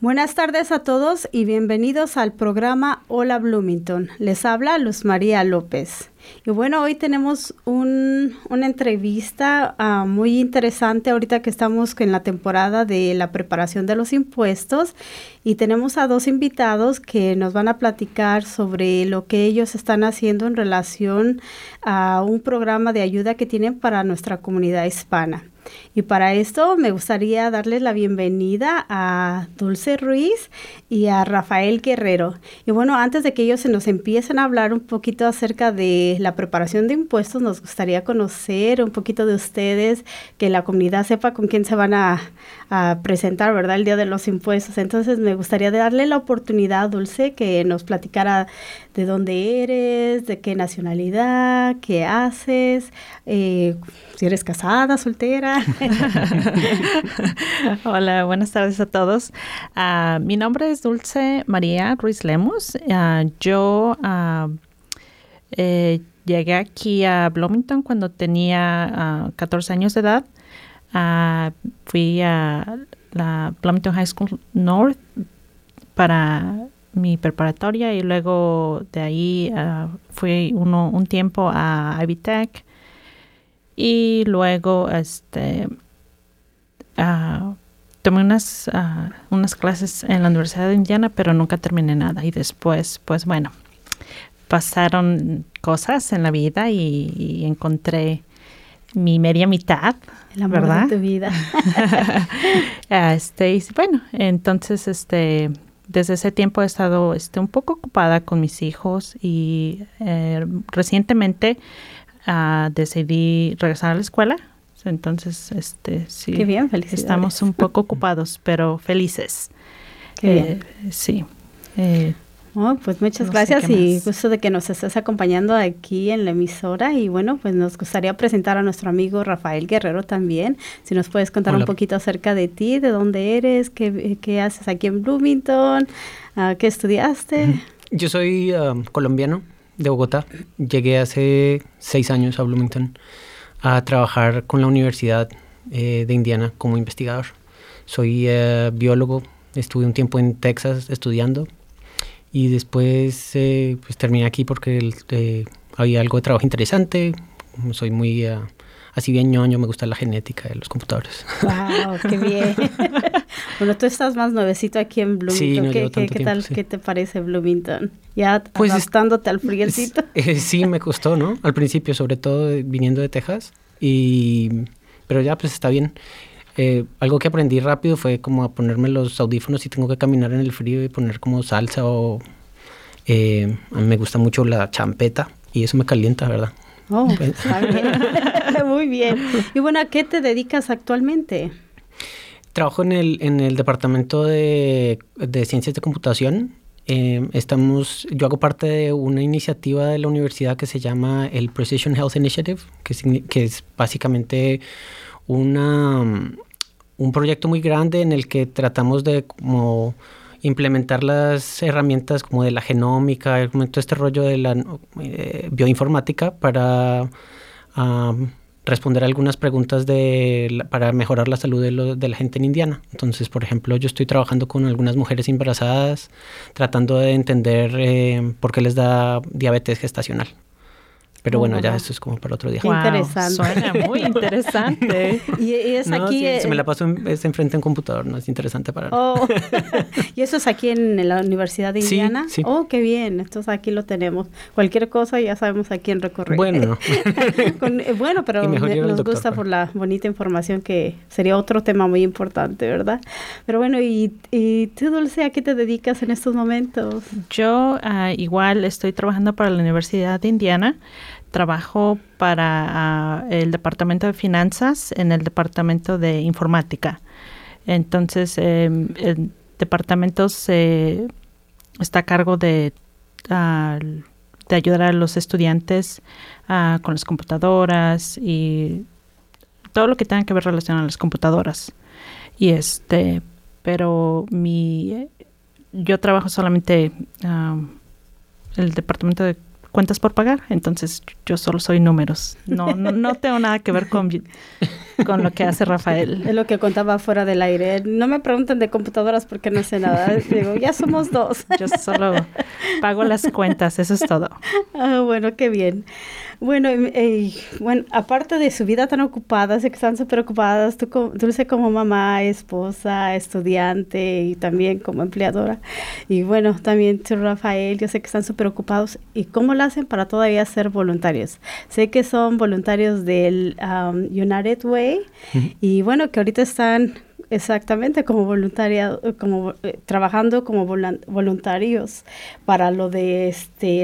Buenas tardes a todos y bienvenidos al programa Hola Bloomington. Les habla Luz María López. Y bueno, hoy tenemos una entrevista muy interesante ahorita que estamos en la temporada de la preparación de los impuestos y tenemos a dos invitados que nos van a platicar sobre lo que ellos están haciendo en relación a un programa de ayuda que tienen para nuestra comunidad hispana. Y para esto me gustaría darles la bienvenida a Dulce Ruiz y a Rafael Guerrero. Y bueno, antes de que ellos se nos empiecen a hablar un poquito acerca de la preparación de impuestos, nos gustaría conocer un poquito de ustedes, que la comunidad sepa con quién se van a presentar, ¿verdad?, el Día de los Impuestos. Entonces me gustaría darle la oportunidad a Dulce que nos platicara de dónde eres, de qué nacionalidad, qué haces, si eres casada, soltera. Hola, buenas tardes a todos. Mi nombre es Dulce María Ruiz Lemus. Yo llegué aquí a Bloomington cuando tenía 14 años de edad. Fui a la Plumpton High School North para mi preparatoria y luego de ahí fui un tiempo a Ivy Tech. Y luego tomé unas clases en la Universidad de Indiana, pero nunca terminé nada. Y después, pues bueno, pasaron cosas en la vida y encontré mi media mitad, el amor, ¿verdad?, de tu vida. Y bueno, entonces desde ese tiempo he estado un poco ocupada con mis hijos y recientemente decidí regresar a la escuela, entonces sí. Qué bien, felicidades. Estamos un poco ocupados, pero felices. Qué bien. Sí. Pues muchas gracias y gusto de que nos estés acompañando aquí en la emisora. Y bueno, pues nos gustaría presentar a nuestro amigo Rafael Guerrero también. Si nos puedes contar un poquito acerca de ti, de dónde eres, qué haces aquí en Bloomington, qué estudiaste. Uh-huh. Yo soy colombiano, de Bogotá. Llegué hace 6 años a Bloomington a trabajar con la Universidad de Indiana como investigador. Soy biólogo, estuve un tiempo en Texas estudiando y después pues terminé aquí porque había algo de trabajo interesante. Soy muy... así bien ñoño, me gusta la genética de los computadores. ¡Wow! ¡Qué bien! Bueno, tú estás más nuevecito aquí en Bloomington. Sí, no llevo tanto tiempo, tal, sí. ¿Qué te parece Bloomington? Ya pues adaptándote al frielcito. Sí, me costó, ¿no? Al principio, sobre todo viniendo de Texas. Pero ya, pues está bien. Algo que aprendí rápido fue como a ponerme los audífonos si tengo que caminar en el frío y poner como salsa o... a mí me gusta mucho la champeta y eso me calienta, ¿verdad? Oh, pues, está bien. Muy bien. Y bueno, ¿a qué te dedicas actualmente? Trabajo en el departamento de ciencias de computación. Yo hago parte de una iniciativa de la universidad que se llama el Precision Health Initiative, que es básicamente un proyecto muy grande en el que tratamos de como implementar las herramientas como de la genómica, como todo este rollo de la bioinformática para responder algunas preguntas para mejorar la salud de la gente en Indiana. Entonces, por ejemplo, yo estoy trabajando con algunas mujeres embarazadas tratando de entender por qué les da diabetes gestacional. Pero bueno, ya eso es como para otro día. Wow, interesante. Suena muy interesante. y es no, aquí... Sí, se me la paso enfrente a un computador, no es interesante para nada. Oh. ¿Y eso es aquí en la Universidad de Indiana? Sí, sí. Oh, qué bien. Entonces aquí lo tenemos. Cualquier cosa ya sabemos a quién recorrer. Bueno. Bueno, pero nos gusta por la bonita información que sería otro tema muy importante, ¿verdad? Pero bueno, ¿y tú, Dulce, a qué te dedicas en estos momentos? Yo igual estoy trabajando para la Universidad de Indiana. Trabajo para el Departamento de Finanzas en el Departamento de Informática. Entonces, el departamento está a cargo de ayudar a los estudiantes con las computadoras y todo lo que tenga que ver relacionado a las computadoras. Y pero yo trabajo solamente el departamento de cuentas por pagar, entonces yo solo soy números. No tengo nada que ver con lo que hace Rafael. Es lo que contaba fuera del aire. No me pregunten de computadoras porque no sé nada. Digo, ya somos dos. Yo solo pago las cuentas, eso es todo. Bueno, qué bien. Bueno, aparte de su vida tan ocupada, sé que están súper ocupadas, tú, Dulce, como mamá, esposa, estudiante y también como empleadora. Y bueno, también tú, Rafael, yo sé que están súper ocupados. ¿Y cómo lo hacen para todavía ser voluntarios? Sé que son voluntarios del United Way y bueno, que ahorita están exactamente como voluntariado, como trabajando como voluntarios para lo de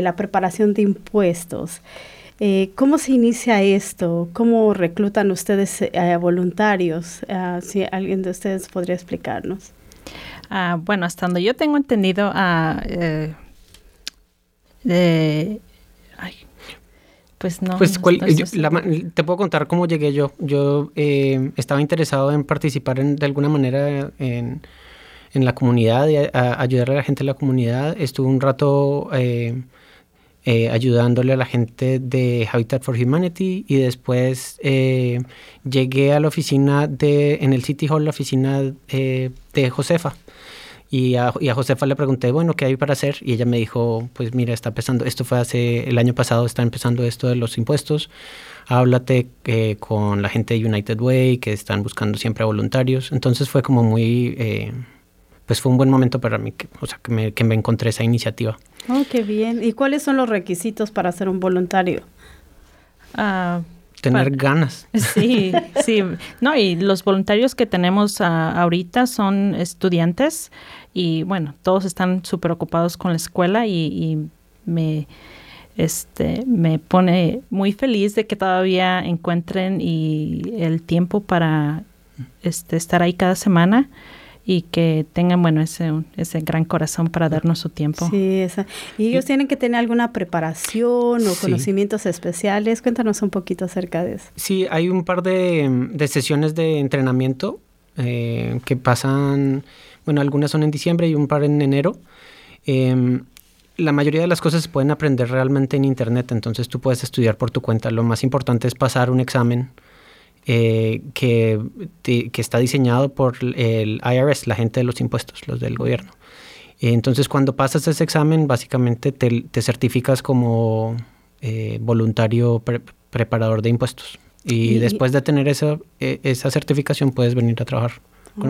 la preparación de impuestos. ¿Cómo se inicia esto? ¿Cómo reclutan ustedes voluntarios? Si alguien de ustedes podría explicarnos. Bueno, hasta donde yo tengo entendido, pues no. Pues te puedo contar cómo llegué yo. Yo estaba interesado en participar de alguna manera en la comunidad, a ayudar a la gente de la comunidad. Estuve un rato ayudándole a la gente de Habitat for Humanity y después llegué a la oficina en el City Hall, la oficina de Josefa. Y a Josefa le pregunté, bueno, ¿qué hay para hacer? Y ella me dijo, pues mira, está empezando, esto fue el año pasado, está empezando esto de los impuestos, háblate con la gente de United Way, que están buscando siempre voluntarios. Entonces fue como muy, pues fue un buen momento para mí, que me encontré esa iniciativa. Oh, qué bien. ¿Y cuáles son los requisitos para ser un voluntario? Tener ganas. Sí, sí. No, y los voluntarios que tenemos ahorita son estudiantes y, bueno, todos están súper ocupados con la escuela y me pone muy feliz de que todavía encuentren el tiempo para estar ahí cada semana. Y que tengan, bueno, ese gran corazón para darnos su tiempo. Sí, esa. ¿Y ellos tienen que tener alguna preparación o conocimientos especiales? Cuéntanos un poquito acerca de eso. Sí, hay un par de sesiones de entrenamiento que pasan, bueno, algunas son en diciembre y un par en enero. La mayoría de las cosas se pueden aprender realmente en internet, entonces tú puedes estudiar por tu cuenta. Lo más importante es pasar un examen que está diseñado por el IRS, la gente de los impuestos, los del gobierno. Entonces, cuando pasas ese examen, básicamente te certificas como voluntario preparador de impuestos. Y después de tener esa certificación, puedes venir a trabajar,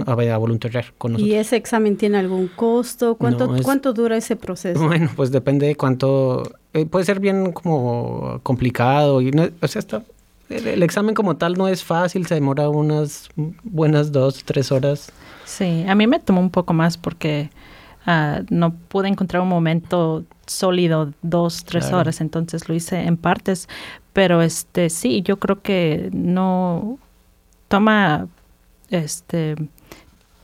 a voluntariar con nosotros. ¿Y ese examen tiene algún costo? ¿Cuánto dura ese proceso? Bueno, pues depende de cuánto... puede ser bien como complicado. El examen como tal no es fácil, se demora unas buenas 2-3 horas. Sí, a mí me tomó un poco más porque no pude encontrar un momento sólido 2-3 claro. horas, entonces lo hice en partes. Pero sí, yo creo que no toma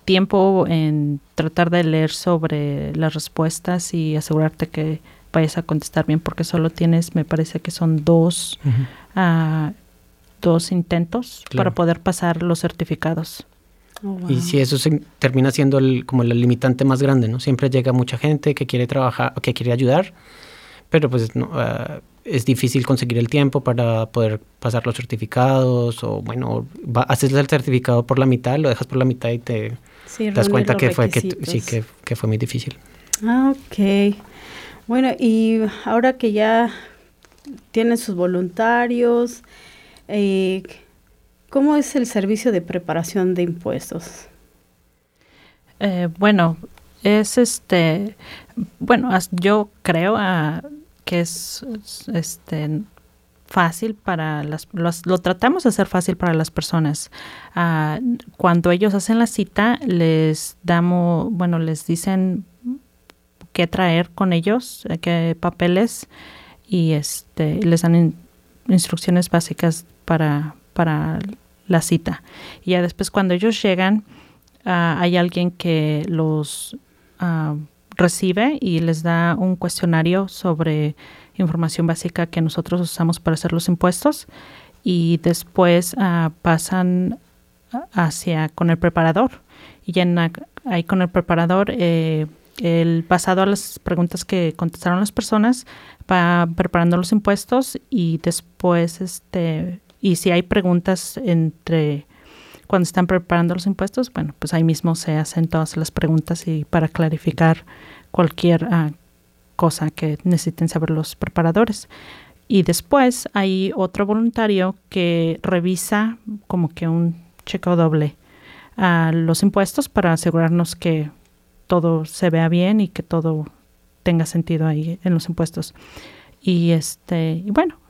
tiempo en tratar de leer sobre las respuestas y asegurarte que vayas a contestar bien porque solo tienes, me parece que son 2... dos intentos claro. para poder pasar los certificados. Oh, wow. Y si eso termina siendo como el limitante más grande, ¿no? Siempre llega mucha gente que quiere trabajar, que quiere ayudar, pero pues no, es difícil conseguir el tiempo para poder pasar los certificados o bueno, haces el certificado por la mitad, lo dejas por la mitad y te das cuenta que fue muy difícil. Ah, ok. Bueno, y ahora que ya tienen sus voluntarios. ¿Cómo es el servicio de preparación de impuestos? Yo creo que es fácil para lo tratamos de hacer fácil para las personas. Cuando ellos hacen la cita, les dicen qué traer con ellos, qué papeles, y les dan instrucciones básicas para la cita. Y ya después, cuando ellos llegan, hay alguien que los recibe y les da un cuestionario sobre información básica que nosotros usamos para hacer los impuestos, y después pasan con el preparador. Y ya ahí con el preparador, basado a las preguntas que contestaron las personas, va preparando los impuestos, y después y si hay preguntas entre cuando están preparando los impuestos, pues ahí mismo se hacen todas las preguntas y para clarificar cualquier cosa que necesiten saber los preparadores. Y después hay otro voluntario que revisa como que un chequeo doble a los impuestos para asegurarnos que todo se vea bien y que todo tenga sentido ahí en los impuestos. Y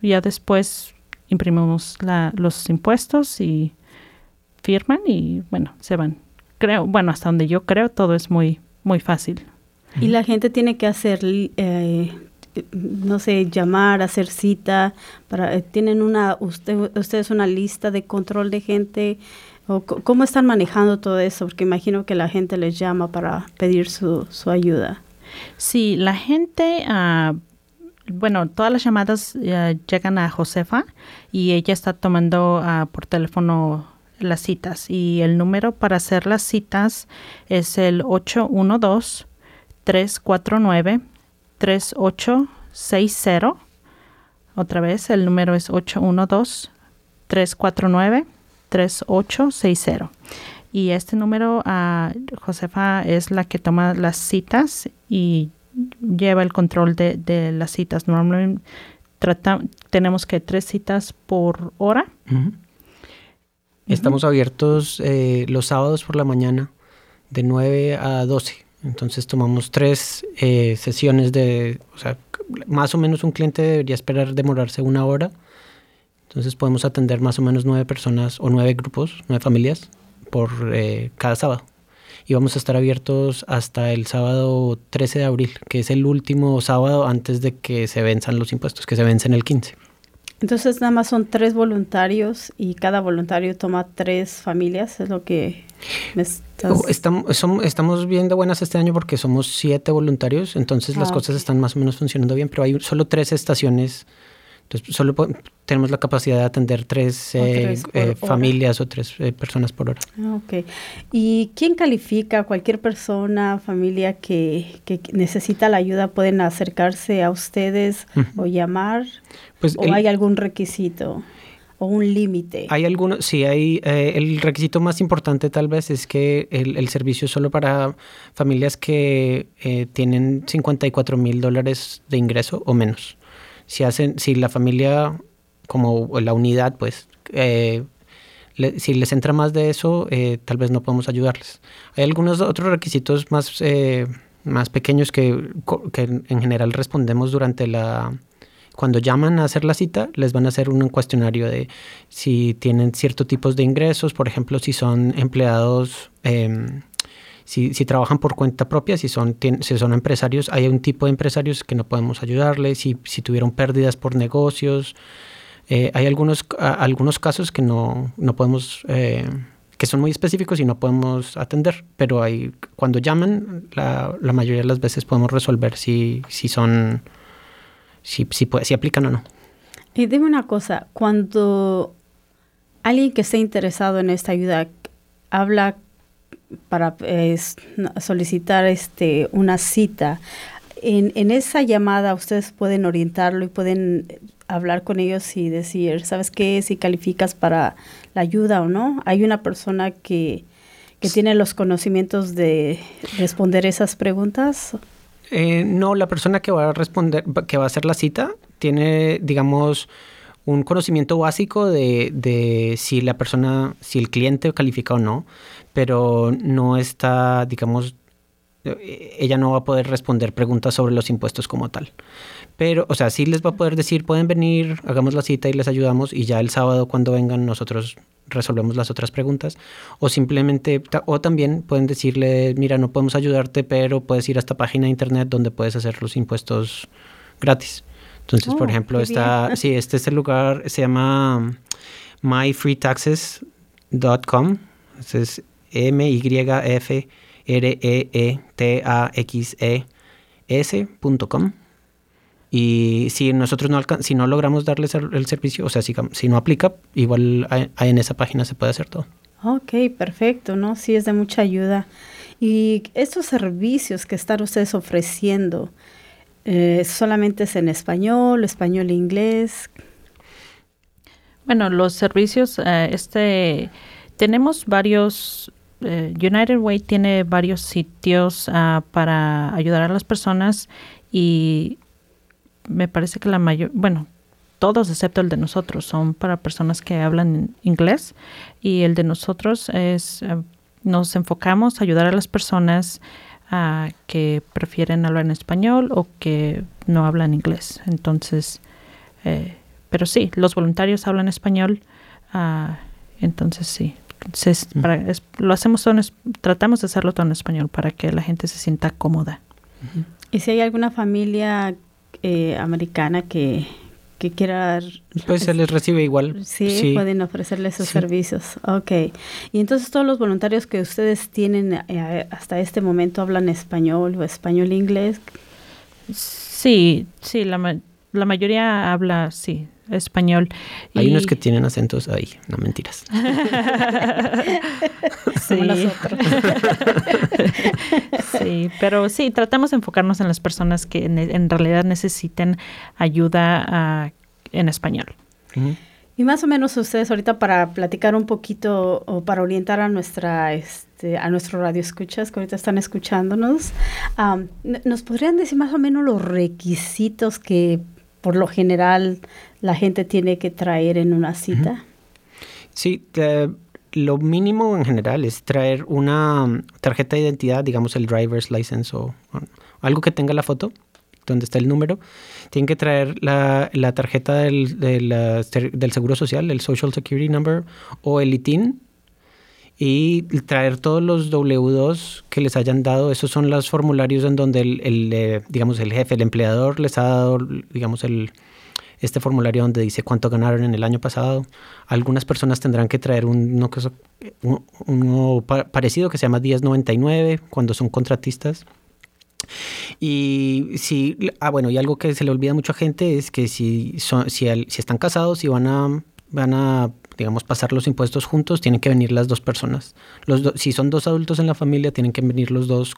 ya después imprimimos los impuestos y firman y se van. Hasta donde yo creo, todo es muy, muy fácil. Y la gente tiene que hacer, llamar, hacer cita. ¿Tienen ustedes una lista de control de gente? ¿O cómo están manejando todo eso? Porque imagino que la gente les llama para pedir su ayuda. Sí, la gente, todas las llamadas llegan a Josefa, y ella está tomando por teléfono las citas. Y el número para hacer las citas es el 812 349-3860. Otra vez, el número es 812-349-3860. Y este número, Josefa es la que toma las citas y lleva el control de las citas. Normalmente tenemos que 3 citas por hora. Uh-huh. Estamos abiertos los sábados por la mañana de 9 a 12. Entonces tomamos 3 sesiones más o menos un cliente debería esperar demorarse 1 hora. Entonces podemos atender más o menos 9 personas o 9 grupos, 9 familias por cada sábado. Y vamos a estar abiertos hasta el sábado 13 de abril, que es el último sábado antes de que se venzan los impuestos, que se vencen el 15. Entonces nada más son 3 voluntarios y cada voluntario toma 3 familias, es lo que me estás... Estamos bien de buenas este año porque somos 7 voluntarios, entonces las cosas están más o menos funcionando bien, pero hay solo 3 estaciones, entonces solo tenemos la capacidad de atender 3 familias o 3 personas por hora. Ok. ¿Y quién califica? ¿Cualquier persona, familia que necesita la ayuda pueden acercarse a ustedes o llamar? Pues ¿o hay algún requisito o un límite? Hay algunos, sí, hay el requisito más importante tal vez es que el servicio es solo para familias que tienen $54,000 de ingreso o menos. Si la familia, como la unidad, pues, si les entra más de eso, tal vez no podemos ayudarles. Hay algunos otros requisitos más pequeños que en general respondemos cuando llaman a hacer la cita, les van a hacer un cuestionario de si tienen ciertos tipos de ingresos, por ejemplo, si son empleados... Si trabajan por cuenta propia, si son empresarios, hay un tipo de empresarios que no podemos ayudarles, si tuvieron pérdidas por negocios, hay algunos casos que no podemos, que son muy específicos y no podemos atender, pero cuando llaman, la mayoría de las veces podemos resolver si aplican o no. Y dime una cosa, cuando alguien que esté interesado en esta ayuda habla para solicitar una cita. En esa llamada ustedes pueden orientarlo y pueden hablar con ellos y decir, ¿sabes qué? Si calificas para la ayuda o no. Hay una persona que tiene los conocimientos de responder esas preguntas. No, la persona que va a hacer la cita tiene, digamos, un conocimiento básico de si la persona, si el cliente califica o no, pero no está, digamos, ella no va a poder responder preguntas sobre los impuestos como tal. Pero, o sea, sí les va a poder decir, pueden venir, hagamos la cita y les ayudamos, y ya el sábado cuando vengan nosotros resolvemos las otras preguntas. O simplemente, o también pueden decirle, mira, no podemos ayudarte, pero puedes ir a esta página de internet donde puedes hacer los impuestos gratis. Entonces, por ejemplo, sí, este es el lugar, se llama myfreetaxes.com. Entonces, myfreetaxes.com. Y si nosotros no logramos darles el servicio, o sea, si no aplica, igual en esa página se puede hacer todo. Ok, perfecto, ¿no? Sí, es de mucha ayuda. Y estos servicios que están ustedes ofreciendo, ¿solamente es en español e inglés? Bueno, los servicios, tenemos varios. United Way tiene varios sitios para ayudar a las personas, y me parece que todos excepto el de nosotros son para personas que hablan inglés, y el de nosotros es, nos enfocamos a ayudar a las personas que prefieren hablar en español o que no hablan inglés. Entonces, pero sí, los voluntarios hablan español, entonces sí. Tratamos de hacerlo todo en español para que la gente se sienta cómoda. ¿Y si hay alguna familia americana que quiera? Pues se les recibe igual. Sí, pueden ofrecerle esos servicios. Okay. Y entonces todos los voluntarios que ustedes tienen hasta este momento hablan español o español e inglés. Sí, la mayoría habla, sí, español. Hay unos que tienen acentos ahí, no, mentiras. Sí. Como nosotros. Sí, pero sí, tratamos de enfocarnos en las personas que en realidad necesiten ayuda en español. Uh-huh. Y más o menos ustedes ahorita, para platicar un poquito o para orientar a a nuestro radioescuchas que ahorita están escuchándonos, ¿nos podrían decir más o menos los requisitos que por lo general la gente tiene que traer en una cita? Sí, lo mínimo en general es traer una tarjeta de identidad, digamos el driver's license o algo que tenga la foto, donde está el número. Tienen que traer la tarjeta del Seguro Social, el Social Security Number o el ITIN, y traer todos los W2 que les hayan dado. Esos son los formularios en donde el jefe, el empleador les ha dado, digamos, este formulario donde dice cuánto ganaron en el año pasado. Algunas personas tendrán que traer uno parecido que se llama 1099 cuando son contratistas. Y si, y algo que se le olvida a mucha gente es que si están casados y van a digamos, pasar los impuestos juntos, tienen que venir las dos personas. Si son dos adultos en la familia, tienen que venir los dos,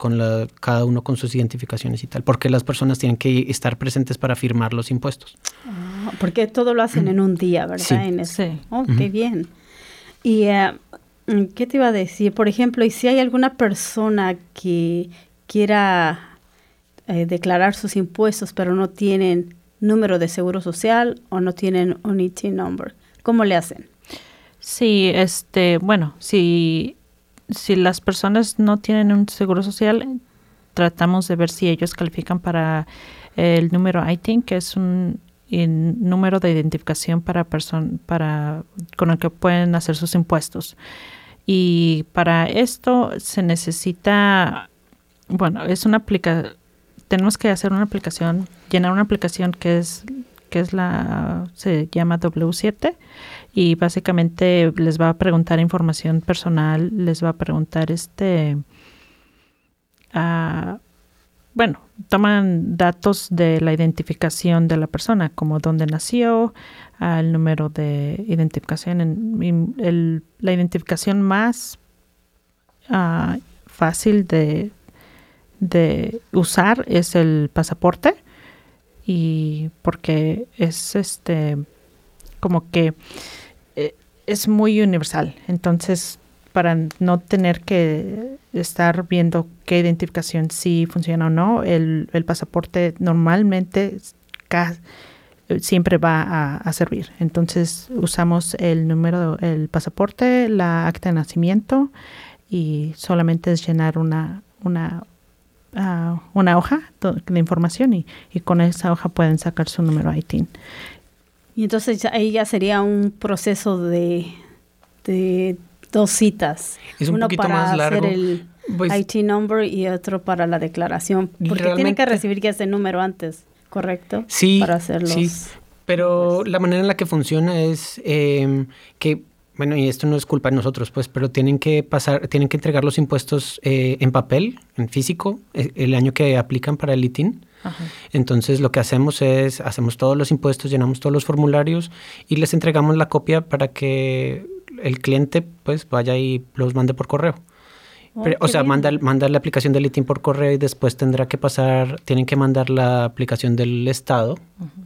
cada uno con sus identificaciones y tal, porque las personas tienen que estar presentes para firmar los impuestos. Oh, porque todo lo hacen en un día, ¿verdad? Sí. Sí. Oh, uh-huh. Qué bien. Y, ¿qué te iba a decir? Por ejemplo, ¿y si hay alguna persona que quiera declarar sus impuestos, pero no tienen número de seguro social o no tienen un ITIN number? ¿Cómo le hacen? Sí, si las personas no tienen un seguro social, tratamos de ver si ellos califican para el número ITIN, que es un número de identificación con el que pueden hacer sus impuestos. Y para esto se necesita, tenemos que hacer una aplicación, llenar una aplicación se llama W7, y básicamente les va a preguntar información personal, les va a preguntar toman datos de la identificación de la persona, como dónde nació, el número de identificación, la identificación más fácil de usar es el pasaporte. Y porque es como que es muy universal. Entonces, para no tener que estar viendo qué identificación sí funciona o no, el pasaporte normalmente siempre va a servir. Entonces usamos el número, el pasaporte, la acta de nacimiento y solamente es llenar una hoja de información y con esa hoja pueden sacar su número ITIN. Y entonces ahí ya sería un proceso de dos citas. Es un poquito más largo. Uno para hacer el ITIN number y otro para la declaración. Porque tienen que recibir que ese número antes, ¿correcto? Sí, para hacerlos, sí. Pero la manera en la que funciona es que, bueno, y esto no es culpa de nosotros, pues, pero tienen que entregar los impuestos en papel, en físico, el año que aplican para el ITIN. Ajá. Entonces lo que hacemos es, hacemos todos los impuestos, llenamos todos los formularios y les entregamos la copia para que el cliente, pues, vaya y los mande por correo. Pero, o sea, manda la aplicación del ITIN por correo y después tienen que mandar la aplicación del estado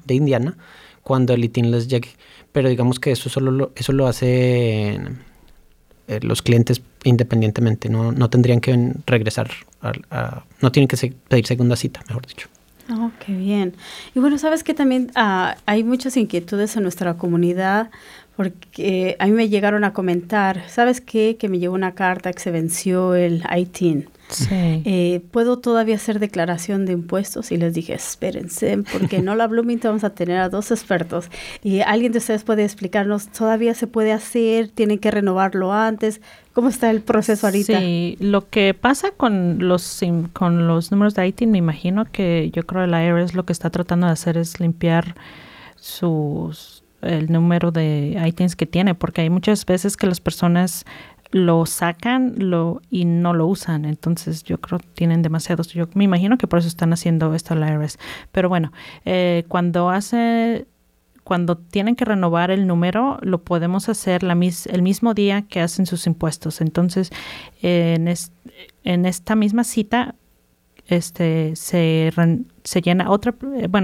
de Indiana cuando el ITIN les llegue. Pero digamos que eso lo hacen los clientes independientemente. No tendrían que regresar, no tienen que pedir segunda cita, mejor dicho. Oh, qué bien. Y bueno, sabes que también hay muchas inquietudes en nuestra comunidad, porque a mí me llegaron a comentar, ¿sabes qué? Que me llegó una carta que se venció el ITIN. Sí. ¿Puedo todavía hacer declaración de impuestos? Y les dije, espérense, porque no la Bloomington vamos a tener a dos expertos. Y alguien de ustedes puede explicarnos, ¿todavía se puede hacer? ¿Tienen que renovarlo antes? ¿Cómo está el proceso ahorita? Sí, lo que pasa con los números de ITIN, me imagino que yo creo que el IRS lo que está tratando de hacer es limpiar el número de ITINs que tiene, porque hay muchas veces que las personas lo sacan y no lo usan. Entonces, yo creo que tienen demasiados. Yo me imagino que por eso están haciendo esto al IRS. Pero bueno, cuando tienen que renovar el número, lo podemos hacer el mismo día que hacen sus impuestos. Entonces, en esta misma cita, se llena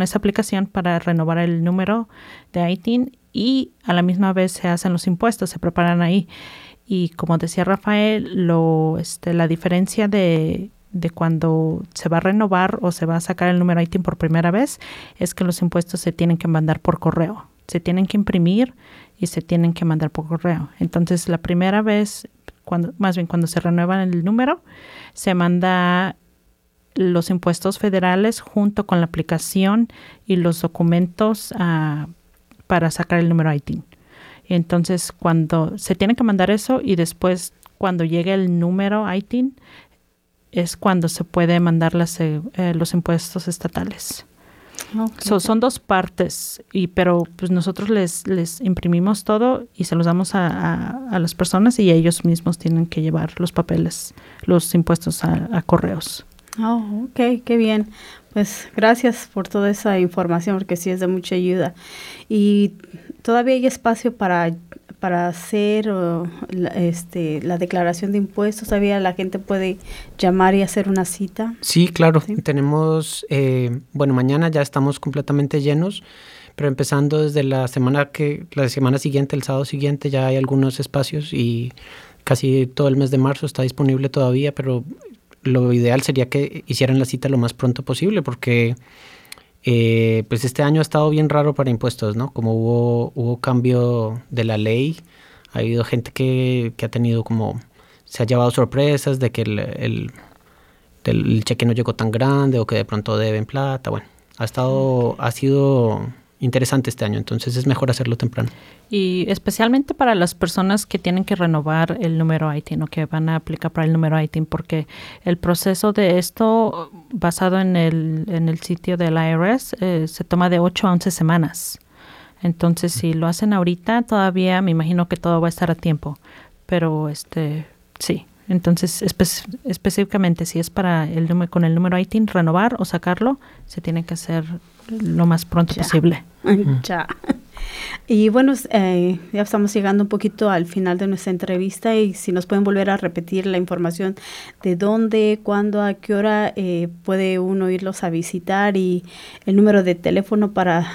esa aplicación para renovar el número de ITIN y a la misma vez se hacen los impuestos, se preparan ahí. Y como decía Rafael, la diferencia de cuando se va a renovar o se va a sacar el número ITIN por primera vez es que los impuestos se tienen que mandar por correo. Se tienen que imprimir y se tienen que mandar por correo. Entonces, la primera vez, cuando se renueva el número, se manda los impuestos federales junto con la aplicación y los documentos para sacar el número ITIN. Entonces, cuando se tiene que mandar eso y después cuando llegue el número ITIN es cuando se puede mandar los impuestos estatales. Okay. Son dos partes, pero pues nosotros les imprimimos todo y se los damos a las personas y ellos mismos tienen que llevar los papeles, los impuestos a correos. Oh, ok, qué bien. Pues gracias por toda esa información porque sí es de mucha ayuda. Y todavía hay espacio para hacer la declaración de impuestos. ¿Todavía la gente puede llamar y hacer una cita? Sí, claro. ¿Sí? Tenemos, mañana ya estamos completamente llenos, pero empezando desde la semana siguiente, el sábado siguiente, ya hay algunos espacios y casi todo el mes de marzo está disponible todavía, pero lo ideal sería que hicieran la cita lo más pronto posible porque pues este año ha estado bien raro para impuestos, ¿no? Como hubo cambio de la ley, ha habido gente que ha tenido se ha llevado sorpresas de que el cheque no llegó tan grande o que de pronto deben plata. Bueno, ha sido interesante este año, entonces es mejor hacerlo temprano. Y especialmente para las personas que tienen que renovar el número ITIN o que van a aplicar para el número ITIN, porque el proceso de esto basado en el sitio del IRS se toma de 8 a 11 semanas. Entonces, si lo hacen ahorita, todavía me imagino que todo va a estar a tiempo. Pero sí. Entonces, específicamente, si es para con el número ITIN, renovar o sacarlo, se tiene que hacer lo más pronto posible. Ya. Y bueno, ya estamos llegando un poquito al final de nuestra entrevista y si nos pueden volver a repetir la información de dónde, cuándo, a qué hora puede uno irlos a visitar y el número de teléfono para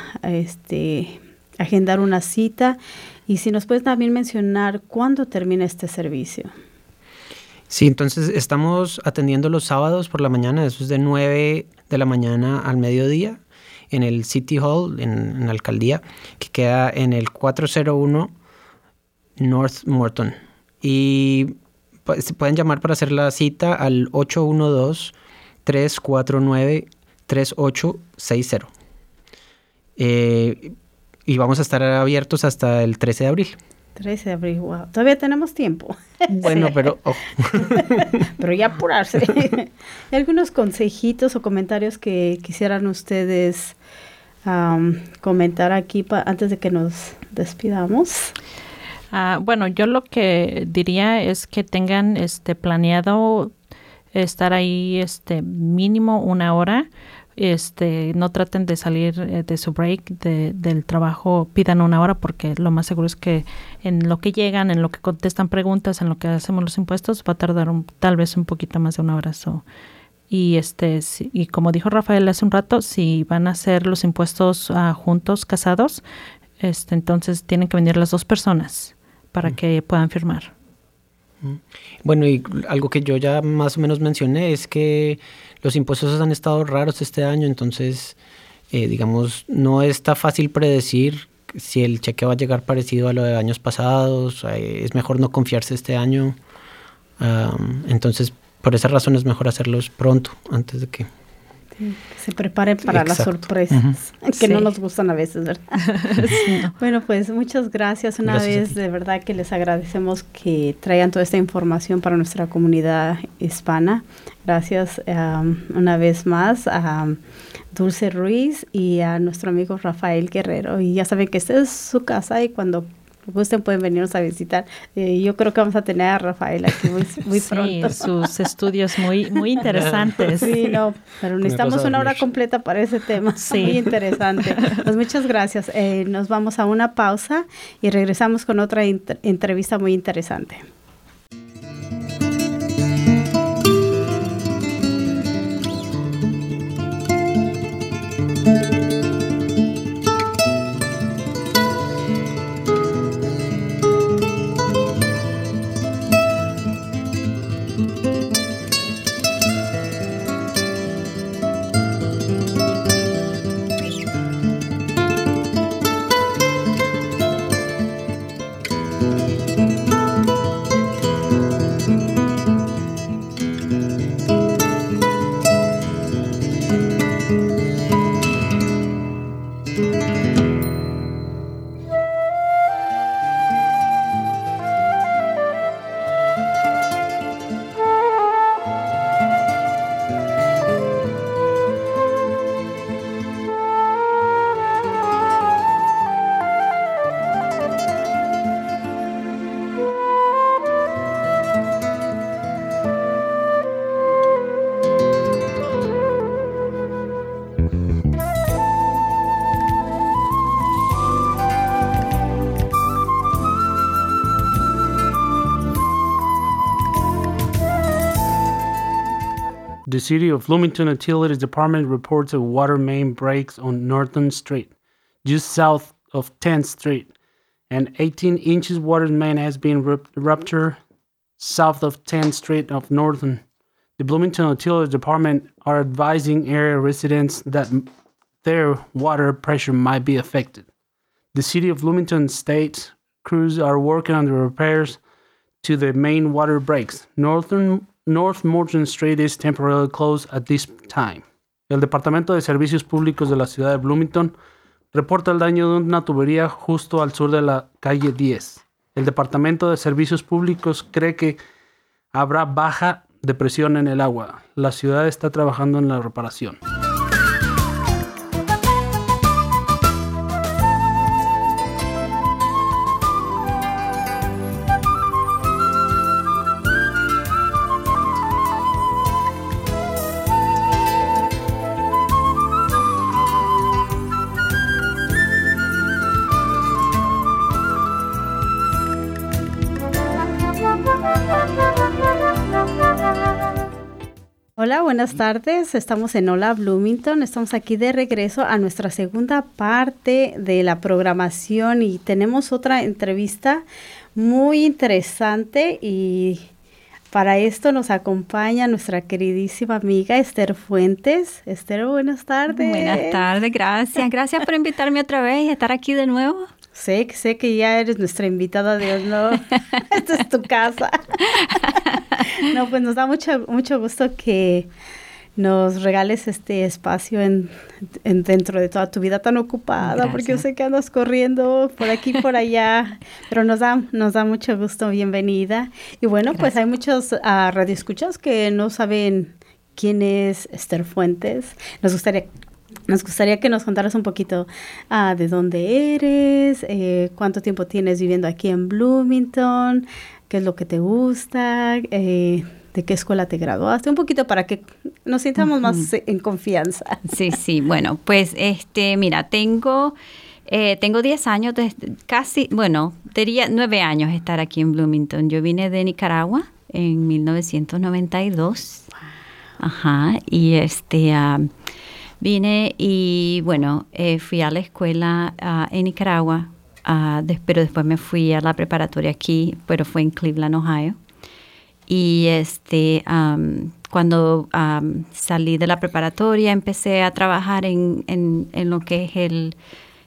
agendar una cita. Y si nos puedes también mencionar cuándo termina este servicio. Sí, entonces estamos atendiendo los sábados por la mañana, eso es de 9 de la mañana al mediodía, en el City Hall, en la alcaldía, que queda en el 401 North Morton. Y se pueden llamar para hacer la cita al 812-349-3860. Y vamos a estar abiertos hasta el 13 de abril. 13 de abril, wow. Todavía tenemos tiempo. Bueno, sí. Pero... Oh. Pero ya apurarse. ¿Hay algunos consejitos o comentarios que quisieran ustedes comentar aquí antes de que nos despidamos? Bueno, yo lo que diría es que tengan planeado estar ahí mínimo una hora. No traten de salir de su break del trabajo, pidan una hora, porque lo más seguro es que en lo que llegan, en lo que contestan preguntas, en lo que hacemos los impuestos, va a tardar tal vez un poquito más de una hora. Y como dijo Rafael hace un rato, si van a hacer los impuestos juntos, casados, entonces tienen que venir las dos personas para que puedan firmar. Bueno, y algo que yo ya más o menos mencioné es que los impuestos han estado raros este año, entonces, digamos, no está fácil predecir si el cheque va a llegar parecido a lo de años pasados. Es mejor no confiarse este año. Entonces, por esa razón es mejor hacerlos pronto, antes de que... Sí, que se preparen para las sorpresas, que sí, no nos gustan a veces, ¿verdad? Sí, no. Bueno, pues muchas gracias una vez, de verdad que les agradecemos que traigan toda esta información para nuestra comunidad hispana. Gracias una vez más a Dulce Ruiz y a nuestro amigo Rafael Guerrero. Y ya saben que esta es su casa y cuando gusten pueden venirnos a visitar. Yo creo que vamos a tener a Rafael aquí muy pronto. Sí, sus estudios muy interesantes. Sí, no, pero necesitamos una hora completa para ese tema. Sí. Muy interesante. Pues muchas gracias. Nos vamos a una pausa y regresamos con otra entrevista muy interesante. The City of Bloomington Utilities Department reports a water main breaks on Norton Street, just south of 10th Street. An 18 inches water main has been ruptured south of 10th Street of Norton. The Bloomington Utilities Department are advising area residents that their water pressure might be affected. The City of Bloomington State crews are working on the repairs to the main water breaks. North Morton Street is temporarily closed at this time. El Departamento de Servicios Públicos de la ciudad de Bloomington reporta el daño de una tubería justo al sur de la calle 10. El Departamento de Servicios Públicos cree que habrá baja de presión en el agua. La ciudad está trabajando en la reparación. Hola, buenas tardes. Estamos en Hola Bloomington. Estamos aquí de regreso a nuestra segunda parte de la programación y tenemos otra entrevista muy interesante y Para esto nos acompaña nuestra queridísima amiga Esther Fuentes. Esther, buenas tardes. Buenas tardes, gracias. Gracias por invitarme otra vez y estar aquí de nuevo. Sé que ya eres nuestra invitada de hoy, ¿no? Esta es tu casa. No, pues nos da mucho gusto que nos regales este espacio en dentro de toda tu vida tan ocupada. Gracias. Porque yo sé que andas corriendo por aquí por allá, pero nos da mucho gusto. Bienvenida. Y bueno, gracias. Pues hay muchos radioescuchas que no saben quién es Esther Fuentes. Nos gustaría que nos contaras un poquito de dónde eres, cuánto tiempo tienes viviendo aquí en Bloomington, qué es lo que te gusta, ¿de qué escuela te graduaste? Un poquito para que nos sintamos más en confianza. Sí. Bueno, pues, mira, tengo 10 años, diría 9 años estar aquí en Bloomington. Yo vine de Nicaragua en 1992. Wow. Ajá, y vine y, bueno, fui a la escuela en Nicaragua, pero después me fui a la preparatoria aquí, pero fue en Cleveland, Ohio. Y cuando salí de la preparatoria empecé a trabajar en lo que es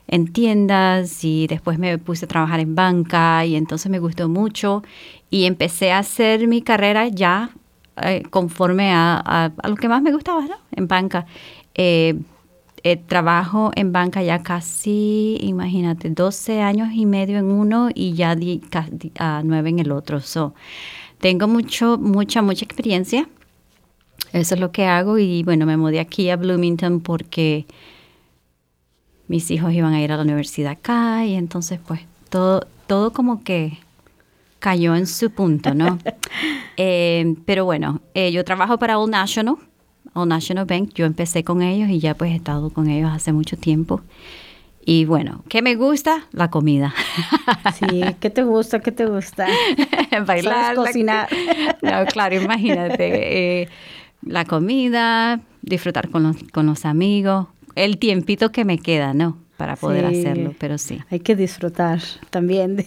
en tiendas, y después me puse a trabajar en banca, y entonces me gustó mucho y empecé a hacer mi carrera ya conforme a lo que más me gustaba, ¿no? En banca. Trabajo en banca ya casi, imagínate, 12 años y medio en uno y ya a 9 en el otro. Tengo mucha experiencia. Eso es lo que hago. Y bueno, me mudé aquí a Bloomington porque mis hijos iban a ir a la universidad acá. Y entonces, pues, todo como que cayó en su punto, ¿no? Pero bueno, yo trabajo para Old National Bank. Yo empecé con ellos y ya pues he estado con ellos hace mucho tiempo. Y bueno, ¿qué me gusta? La comida. Sí, ¿qué te gusta? Bailar, cocinar. No, claro, imagínate. La comida, disfrutar con los amigos, el tiempito que me queda, ¿no? Para poder hacerlo, pero sí. Hay que disfrutar también.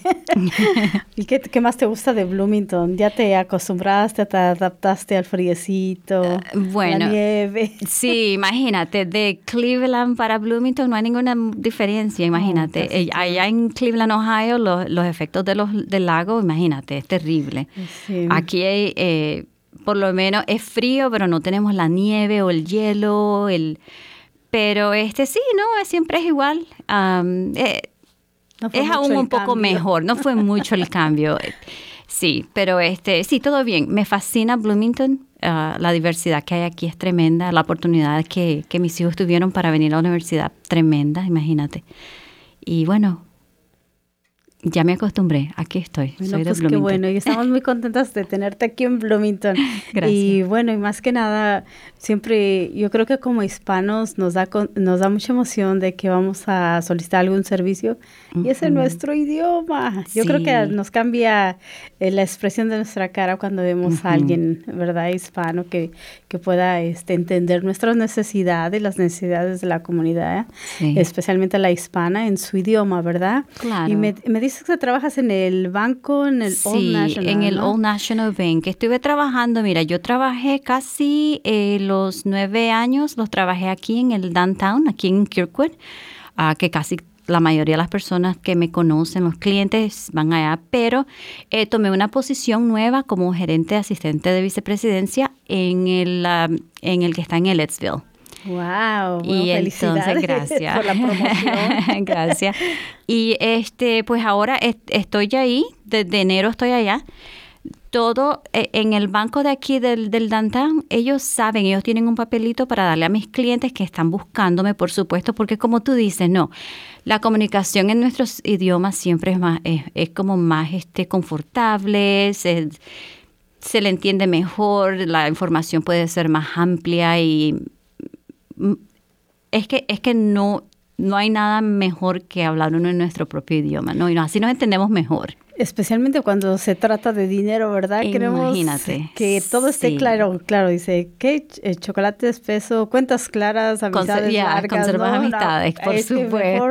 ¿Y qué más te gusta de Bloomington? ¿Ya te acostumbraste, te adaptaste al friecito, la nieve? Sí, imagínate, de Cleveland para Bloomington no hay ninguna diferencia, imagínate. Allá en Cleveland, Ohio, los efectos del lago, imagínate, es terrible. Sí. Aquí hay... por lo menos es frío, pero no tenemos la nieve o el hielo, pero sí, no, siempre es igual. No es aún un poco mejor, no fue mucho el cambio. Sí, pero sí, todo bien. Me fascina Bloomington, la diversidad que hay aquí es tremenda, la oportunidad que mis hijos tuvieron para venir a la universidad, tremenda, imagínate. Y bueno, ya me acostumbré, aquí estoy, bueno, soy de Bloomington. Qué bueno, y estamos muy contentas de tenerte aquí en Bloomington. Gracias. Y bueno, y más que nada, siempre yo creo que como hispanos nos da mucha emoción de que vamos a solicitar algún servicio, y es en nuestro idioma. Yo creo que nos cambia la expresión de nuestra cara cuando vemos a alguien, ¿verdad?, hispano que pueda entender nuestras necesidades, las necesidades de la comunidad, especialmente la hispana, en su idioma, ¿verdad? Claro. Y me dices que trabajas en el banco, en el Old National. Sí, en el Old National Bank. Estuve trabajando, mira, yo trabajé casi los 9 años, los trabajé aquí en el downtown, aquí en Kirkwood, que casi la mayoría de las personas que me conocen, los clientes, van allá, pero tomé una posición nueva como gerente asistente de vicepresidencia en el que está en Ellettsville. Wow, bueno, y felicidades, entonces, gracias por la promoción. Gracias. Y pues ahora estoy ahí, desde enero estoy allá. Todo en el banco de aquí del downtown, ellos tienen un papelito para darle a mis clientes que están buscándome, por supuesto, porque como tú dices, no, la comunicación en nuestros idiomas siempre es más, es como más confortable, se le entiende mejor, la información puede ser más amplia y es que no hay nada mejor que hablar uno en nuestro propio idioma, ¿no? Y así nos entendemos mejor. Especialmente cuando se trata de dinero, ¿verdad? Imagínate. Queremos que todo esté claro. Claro, dice, ¿qué? Chocolate espeso, cuentas claras, amistades largas. Conservas amistades, por supuesto.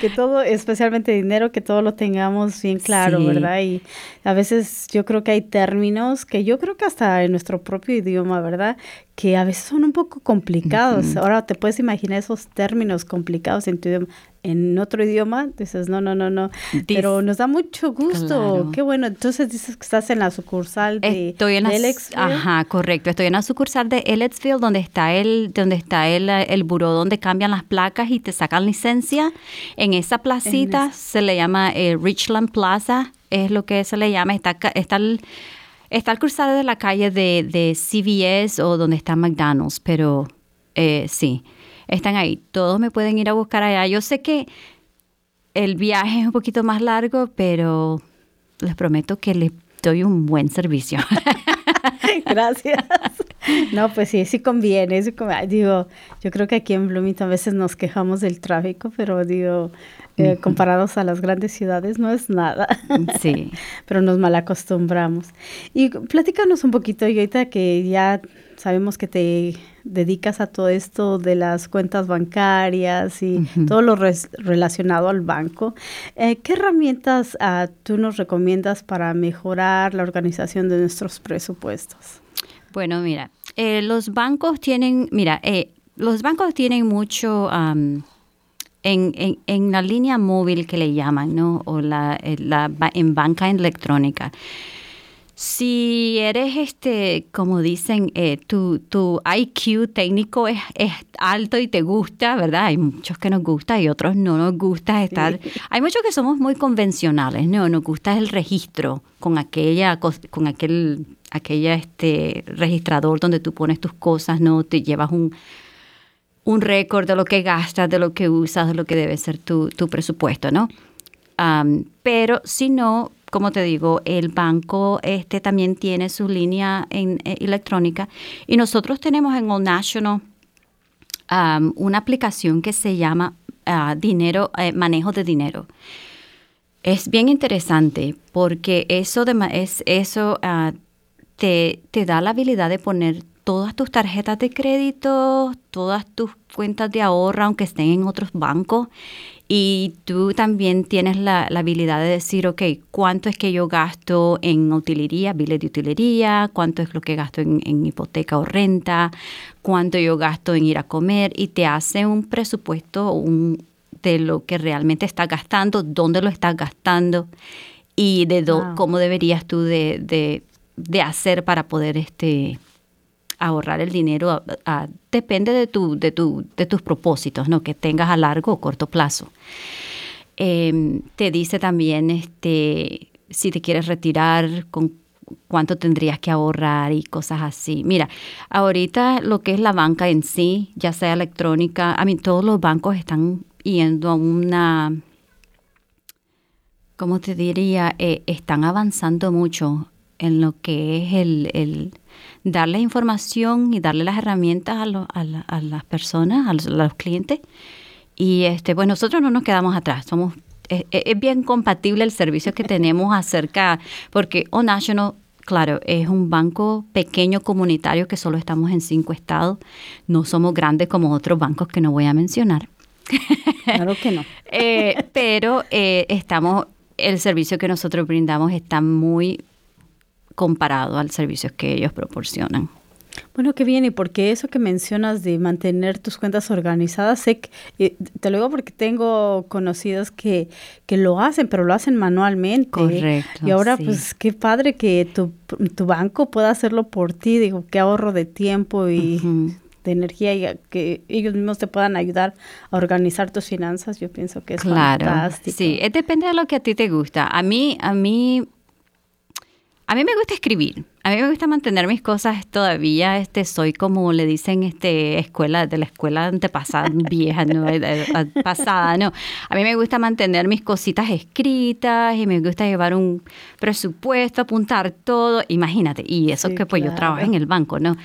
Que todo, especialmente dinero, que todo lo tengamos bien claro, sí, ¿verdad? Y a veces yo creo que hay términos que yo creo que hasta en nuestro propio idioma, ¿verdad?, que a veces son un poco complicados. Uh-huh. Ahora te puedes imaginar esos términos complicados en tu idioma. En otro idioma, dices, no. Pero nos da mucho gusto. Claro. Qué bueno. Entonces dices que estás en la sucursal de Ellettsville. Ajá, correcto. Estoy en la sucursal de Ellettsville, donde está el buró donde cambian las placas y te sacan licencia. En esa placita se le llama Richland Plaza, es lo que se le llama. Está al cruzado de la calle de CVS o donde está McDonald's, pero sí. Están ahí. Todos me pueden ir a buscar allá. Yo sé que el viaje es un poquito más largo, pero les prometo que les doy un buen servicio. Gracias. No, pues sí conviene. Sí conviene. Digo, yo creo que aquí en Bloomington a veces nos quejamos del tráfico, pero digo, comparados a las grandes ciudades no es nada. Sí. Pero nos malacostumbramos. Y platícanos un poquito, y ahorita que ya sabemos que te dedicas a todo esto de las cuentas bancarias y todo lo relacionado al banco. ¿Qué herramientas tú nos recomiendas para mejorar la organización de nuestros presupuestos? Bueno, mira, los bancos tienen mucho en la línea móvil que le llaman, ¿no? O en banca electrónica. Si eres, como dicen, tu IQ técnico es alto y te gusta, ¿verdad? Hay muchos que nos gusta y otros no nos gusta estar. Sí. Hay muchos que somos muy convencionales, ¿no? Nos gusta el registro con aquel registrador donde tú pones tus cosas, ¿no? Te llevas un récord de lo que gastas, de lo que usas, de lo que debe ser tu presupuesto, ¿no? Pero si no, como te digo, el banco también tiene su línea electrónica, y nosotros tenemos en Old National una aplicación que se llama Manejo de Dinero. Es bien interesante porque te da la habilidad de poner todas tus tarjetas de crédito, todas tus cuentas de ahorro, aunque estén en otros bancos. Y tú también tienes la habilidad de decir, ok, ¿cuánto es que yo gasto en utilería, biles de utilería? ¿Cuánto es lo que gasto en hipoteca o renta? ¿Cuánto yo gasto en ir a comer? Y te hace un presupuesto de lo que realmente estás gastando, dónde lo estás gastando y cómo deberías tú de hacer para poder ahorrar el dinero. Depende de tus propósitos, ¿no?, que tengas a largo o corto plazo. Te dice también si te quieres retirar, con cuánto tendrías que ahorrar y cosas así. Mira, ahorita lo que es la banca en sí, ya sea electrónica, todos los bancos están yendo a una, ¿cómo te diría? Están avanzando mucho en lo que es el darle información y darle las herramientas a las personas, a los clientes. Y pues nosotros no nos quedamos atrás. Es bien compatible el servicio que tenemos acerca, porque Old National, claro, es un banco pequeño comunitario que solo estamos en 5 estados. No somos grandes como otros bancos que no voy a mencionar. Claro que no. El servicio que nosotros brindamos está muy comparado al servicio que ellos proporcionan. Bueno, qué bien, y porque eso que mencionas de mantener tus cuentas organizadas, sé que, te lo digo porque tengo conocidos que lo hacen, pero lo hacen manualmente. Correcto. Y ahora, sí, pues, qué padre que tu banco pueda hacerlo por ti. Digo, qué ahorro de tiempo y de energía, y que ellos mismos te puedan ayudar a organizar tus finanzas. Yo pienso que es fantástico. Sí, depende de lo que a ti te gusta. A mí me gusta escribir. A mí me gusta mantener mis cosas todavía. Soy como le dicen, de la escuela antepasada, vieja, ¿no? Pasada, no. A mí me gusta mantener mis cositas escritas y me gusta llevar un presupuesto, apuntar todo. Imagínate. Y eso sí, que pues yo trabajo en el banco, ¿no?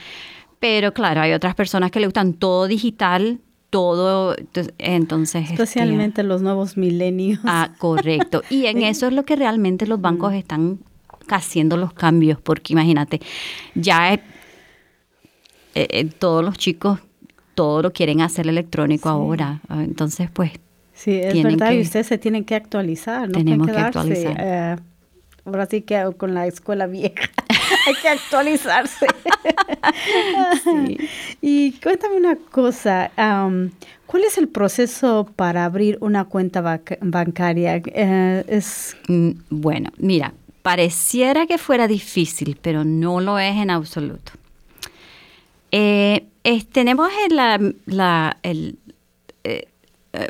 Pero claro, hay otras personas que le gustan todo digital, todo, entonces... Especialmente los nuevos milenios. Ah, correcto. Y en eso es lo que realmente los bancos están haciendo los cambios, porque imagínate, ya todos los chicos todo lo quieren hacer electrónico ahora, entonces pues Sí, es verdad, y ustedes se tienen que actualizar, ¿no? Tenemos que actualizar. Ahora sí que con la escuela vieja hay que actualizarse. Sí. Y cuéntame una cosa, ¿cuál es el proceso para abrir una cuenta bancaria? Bueno, mira, pareciera que fuera difícil, pero no lo es en absoluto. Tenemos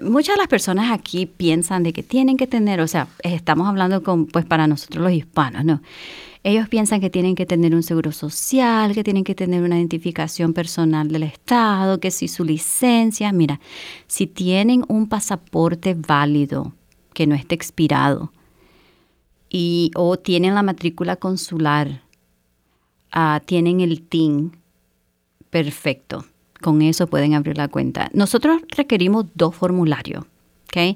muchas de las personas aquí piensan de que tienen que tener, o sea, estamos hablando para nosotros los hispanos, ¿no? Ellos piensan que tienen que tener un seguro social, que tienen que tener una identificación personal del Estado, que si su licencia, mira, si tienen un pasaporte válido que no esté expirado o tienen la matrícula consular, tienen el ITIN, perfecto. Con eso pueden abrir la cuenta. Nosotros requerimos 2 formularios, ¿ok?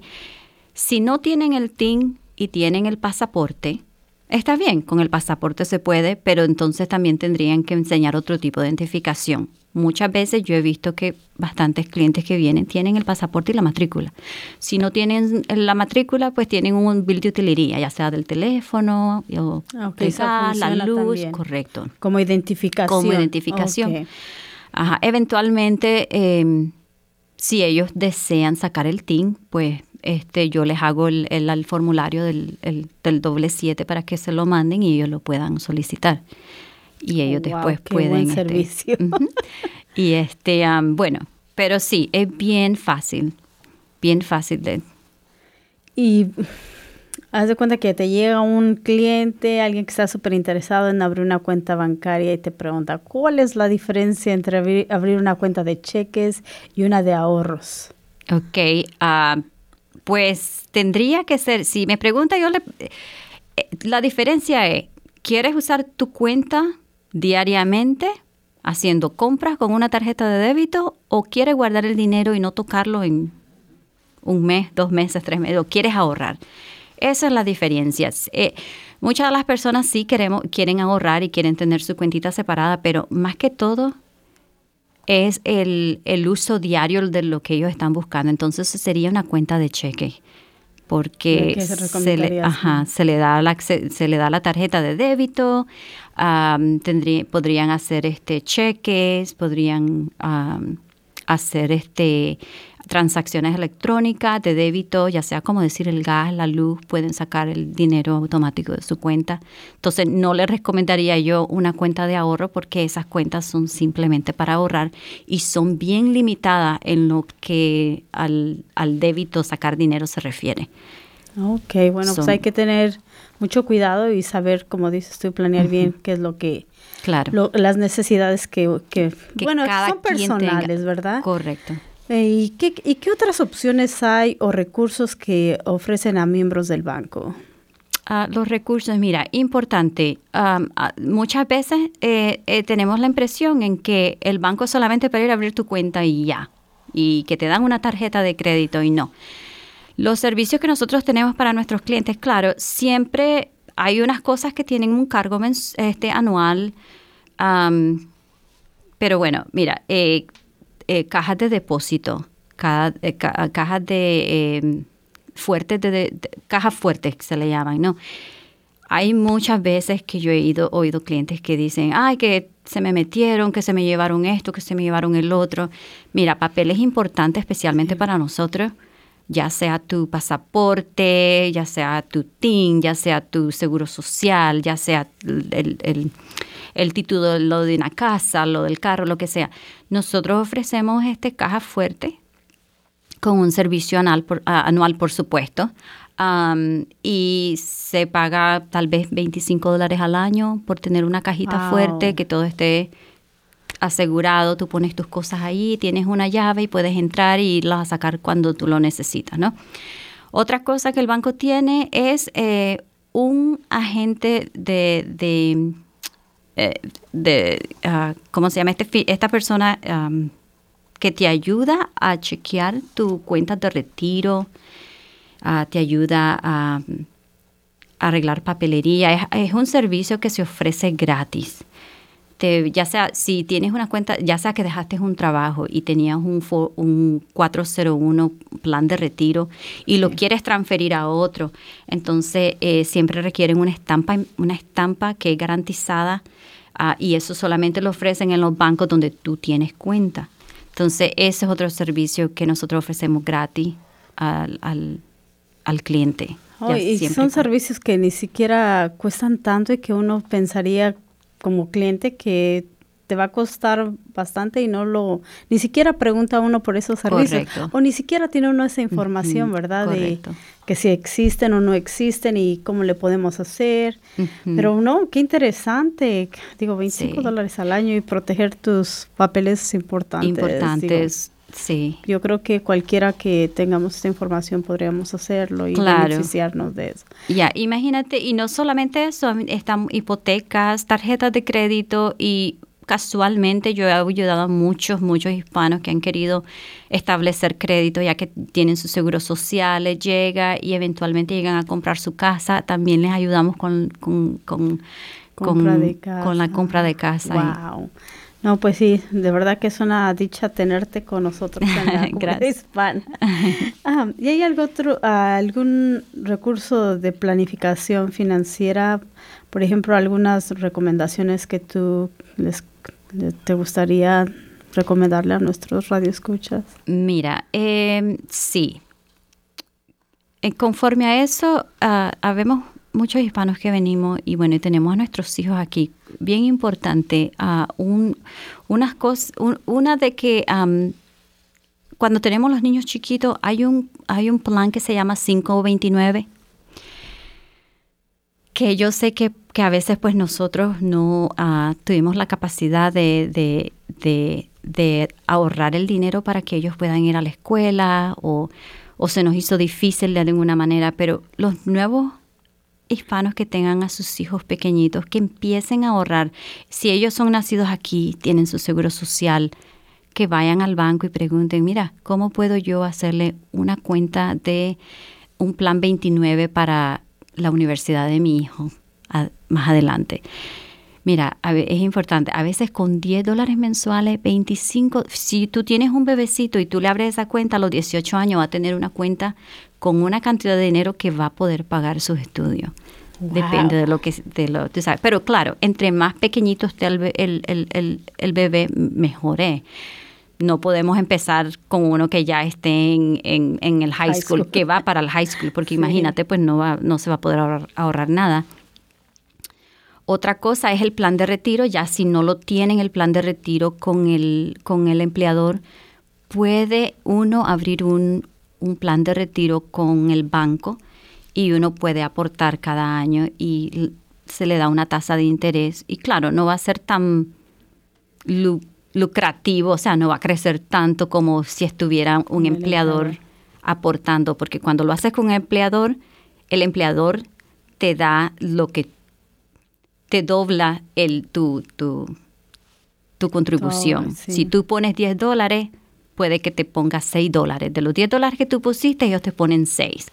Si no tienen el TIN y tienen el pasaporte, está bien, con el pasaporte se puede, pero entonces también tendrían que enseñar otro tipo de identificación. Muchas veces yo he visto que bastantes clientes que vienen tienen el pasaporte y la matrícula. Si no tienen la matrícula, pues tienen un bill de utilidad, ya sea del teléfono, o quizás la luz, también. Correcto. Como identificación. Okay. Ajá. Eventualmente, si ellos desean sacar el TIN, pues yo les hago el formulario del W7 para que se lo manden y ellos lo puedan solicitar. Y ellos después pueden... Buen servicio. Y bueno, pero sí, es bien fácil de... Y... Haz de cuenta que te llega un cliente, alguien que está súper interesado en abrir una cuenta bancaria y te pregunta, ¿cuál es la diferencia entre abrir una cuenta de cheques y una de ahorros? Ok, pues tendría que ser, si me pregunta, la diferencia es, ¿quieres usar tu cuenta diariamente haciendo compras con una tarjeta de débito o quieres guardar el dinero y no tocarlo en un mes, 2 meses, 3 meses, o quieres ahorrar? Esa es la diferencia. Muchas de las personas sí quieren ahorrar y quieren tener su cuentita separada, pero más que todo es el uso diario de lo que ellos están buscando. Entonces sería una cuenta de cheque porque se le da la tarjeta de débito, podrían hacer cheques, podrían hacer transacciones electrónicas de débito, ya sea como decir el gas, la luz, pueden sacar el dinero automático de su cuenta. Entonces, no les recomendaría yo una cuenta de ahorro porque esas cuentas son simplemente para ahorrar y son bien limitadas en lo que al débito, sacar dinero se refiere. Ok, bueno, pues hay que tener mucho cuidado y saber, como dices tú, planear bien qué es lo que... Claro. Las necesidades que bueno, cada son personales, tenga, ¿verdad? Correcto. ¿Y qué otras opciones hay o recursos que ofrecen a miembros del banco? Los recursos, mira, importante. Muchas veces tenemos la impresión en que el banco es solamente para ir a abrir tu cuenta y ya, y que te dan una tarjeta de crédito y no. Los servicios que nosotros tenemos para nuestros clientes, claro, siempre hay unas cosas que tienen un cargo anual, pero bueno, mira, cajas de depósito, cajas fuertes que se le llaman, ¿no? Hay muchas veces que yo he oído clientes que dicen, ay, que se me metieron, que se me llevaron esto, que se me llevaron el otro. Mira, papel es importante especialmente para nosotros, ya sea tu pasaporte, ya sea tu TIN, ya sea tu seguro social, ya sea el título, lo de una casa, lo del carro, lo que sea. Nosotros ofrecemos caja fuerte con un servicio anual, por supuesto, y se paga tal vez $25 al año por tener una cajita fuerte, que todo esté asegurado. Tú pones tus cosas ahí, tienes una llave y puedes entrar y irlas a sacar cuando tú lo necesitas, ¿no? Otra cosa que el banco tiene es un agente ¿cómo se llama? Esta persona que te ayuda a chequear tu cuenta de retiro, te ayuda a arreglar papelería. Es un servicio que se ofrece gratis. ya sea si tienes una cuenta, ya sea que dejaste un trabajo y tenías un 401 plan de retiro y lo quieres transferir a otro, entonces siempre requieren una estampa que es garantizada, y eso solamente lo ofrecen en los bancos donde tú tienes cuenta. Entonces ese es otro servicio que nosotros ofrecemos gratis al cliente. Oh, y son servicios que ni siquiera cuestan tanto y que uno pensaría como cliente que te va a costar bastante y ni siquiera pregunta uno por esos servicios. Correcto. O ni siquiera tiene uno esa información, uh-huh, ¿verdad? Correcto. De que si existen o no existen y cómo le podemos hacer. Uh-huh. Pero no, qué interesante. Digo, $25 al año y proteger tus papeles importantes. Sí. Yo creo que cualquiera que tengamos esta información podríamos hacerlo y beneficiarnos de eso. Ya, imagínate, y no solamente eso, están hipotecas, tarjetas de crédito, y casualmente yo he ayudado a muchos hispanos que han querido establecer crédito ya que tienen sus seguros sociales, llega y eventualmente llegan a comprar su casa. También les ayudamos con la compra de casa. Wow. No, pues sí, de verdad que es una dicha tenerte con nosotros en la comunidad hispana. ¿Y hay algún recurso de planificación financiera? Por ejemplo, algunas recomendaciones que tú te gustaría recomendarle a nuestros radioescuchas. Mira, sí. Conforme a eso, habemos muchos hispanos que venimos y tenemos a nuestros hijos aquí. Bien importante, cuando tenemos los niños chiquitos hay un plan que se llama 529, que yo sé que a veces pues nosotros no tuvimos la capacidad de ahorrar el dinero para que ellos puedan ir a la escuela o se nos hizo difícil de alguna manera, pero los nuevos hispanos que tengan a sus hijos pequeñitos, que empiecen a ahorrar. Si ellos son nacidos aquí, tienen su seguro social, que vayan al banco y pregunten, mira, ¿cómo puedo yo hacerle una cuenta de un plan 29 para la universidad de mi hijo más adelante? Mira, es importante, a veces con $10 mensuales, 25, si tú tienes un bebecito y tú le abres esa cuenta, a los 18 años va a tener una cuenta con una cantidad de dinero que va a poder pagar sus estudios. Wow. Depende de lo que tú sabes. Pero claro, entre más pequeñito esté el bebé, mejor es. No podemos empezar con uno que ya esté en el high school, que va para el high school, porque imagínate, pues no se va a poder ahorrar nada. Otra cosa es el plan de retiro. Ya si no lo tienen el plan de retiro con el empleador, puede uno abrir un plan de retiro con el banco y uno puede aportar cada año y se le da una tasa de interés. Y claro, no va a ser tan lucrativo, o sea, no va a crecer tanto como si estuviera un empleador aportando, porque cuando lo haces con el empleador te da lo que te dobla tu contribución. Sí. Si tú pones $10, puede que te ponga $6. De los $10 que tú pusiste, ellos te ponen 6.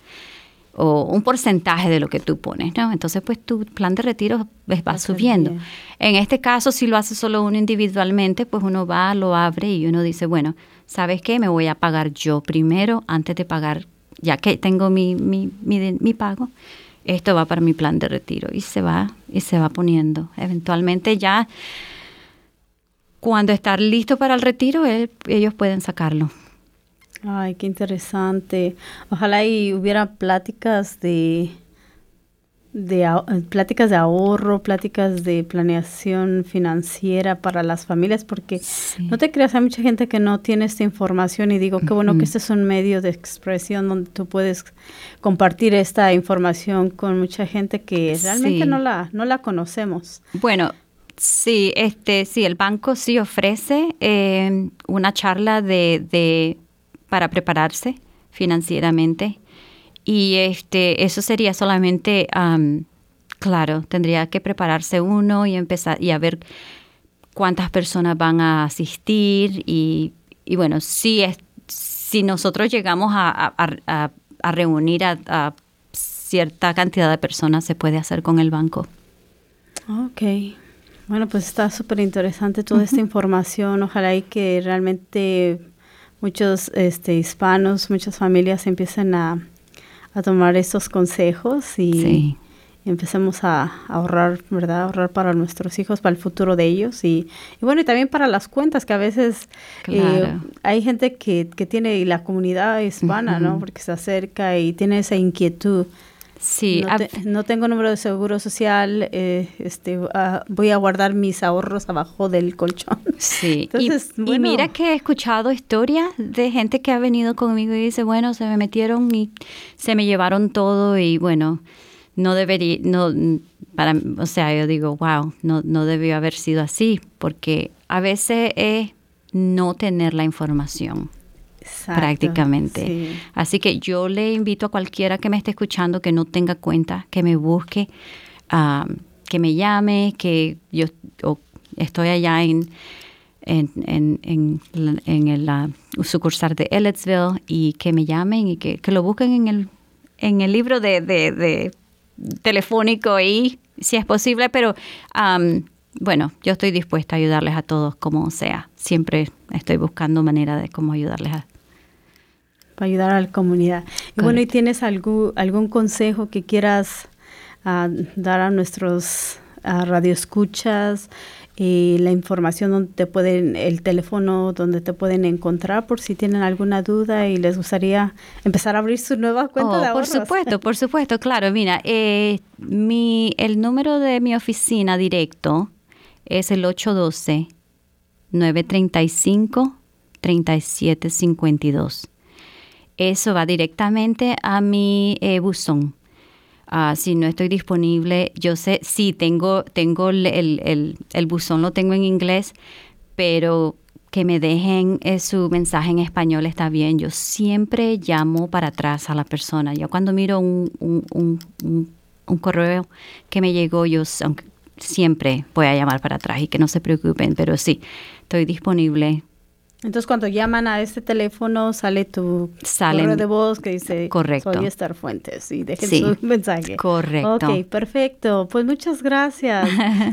O un porcentaje de lo que tú pones, ¿no? Entonces, pues, tu plan de retiro va subiendo. Bien. En este caso, si lo hace solo uno individualmente, pues uno va, lo abre y uno dice, bueno, ¿sabes qué? Me voy a pagar yo primero antes de pagar, ya que tengo mi pago. Esto va para mi plan de retiro y se va poniendo. Eventualmente ya cuando estar listo para el retiro, ellos pueden sacarlo. Ay, qué interesante. Ojalá y hubiera pláticas de ahorro, pláticas de planeación financiera para las familias, porque no te creas, hay mucha gente que no tiene esta información y digo, qué bueno que este es un medio de expresión donde tú puedes compartir esta información con mucha gente que realmente no la conocemos. Bueno, sí, el banco sí ofrece una charla para prepararse financieramente. Y eso sería solamente, claro, tendría que prepararse uno y empezar y a ver cuántas personas van a asistir. Y bueno, si nosotros llegamos a reunir a cierta cantidad de personas, se puede hacer con el banco. Okay. Bueno, pues está súper interesante toda esta información. Ojalá y que realmente muchos hispanos, muchas familias empiecen a tomar estos consejos y, sí, y empecemos a ahorrar, ¿verdad? Ahorrar para nuestros hijos, para el futuro de ellos. Y bueno, y también para las cuentas, que a veces hay gente que tiene, y la comunidad hispana, ¿no? Porque se acerca y tiene esa inquietud. Sí, no tengo número de seguro social, voy a guardar mis ahorros abajo del colchón. Sí, entonces, y mira que he escuchado historias de gente que ha venido conmigo y dice, bueno, se me metieron y se me llevaron todo y bueno, yo digo, wow, no debió haber sido así, porque a veces es no tener la información. Exacto, prácticamente. Sí. Así que yo le invito a cualquiera que me esté escuchando que no tenga cuenta, que me busque, que me llame, que yo estoy allá en la sucursal de Ellettsville y que me llamen y que lo busquen en el libro de telefónico ahí, si es posible, pero bueno, yo estoy dispuesta a ayudarles a todos como sea. Siempre estoy buscando manera de cómo ayudarles para ayudar a la comunidad. Correcto. Y bueno, ¿y tienes algún consejo que quieras dar a nuestros radioescuchas? La información donde te pueden, el teléfono donde te pueden encontrar por si tienen alguna duda y les gustaría empezar a abrir su nueva cuenta de ahorros. Por supuesto, claro. Mira, el número de mi oficina directo es el 812-935-3752. Eso va directamente a mi buzón. Si no estoy disponible, yo sé, sí, tengo el buzón, lo tengo en inglés, pero que me dejen su mensaje en español está bien. Yo siempre llamo para atrás a la persona. Yo cuando miro un correo que me llegó, yo siempre voy a llamar para atrás y que no se preocupen, pero sí, estoy disponible. Entonces, cuando llaman a este teléfono, sale tu correo de voz que dice, correcto, soy Esther Fuentes, y dejen su mensaje. Correcto. Ok, perfecto. Pues muchas gracias.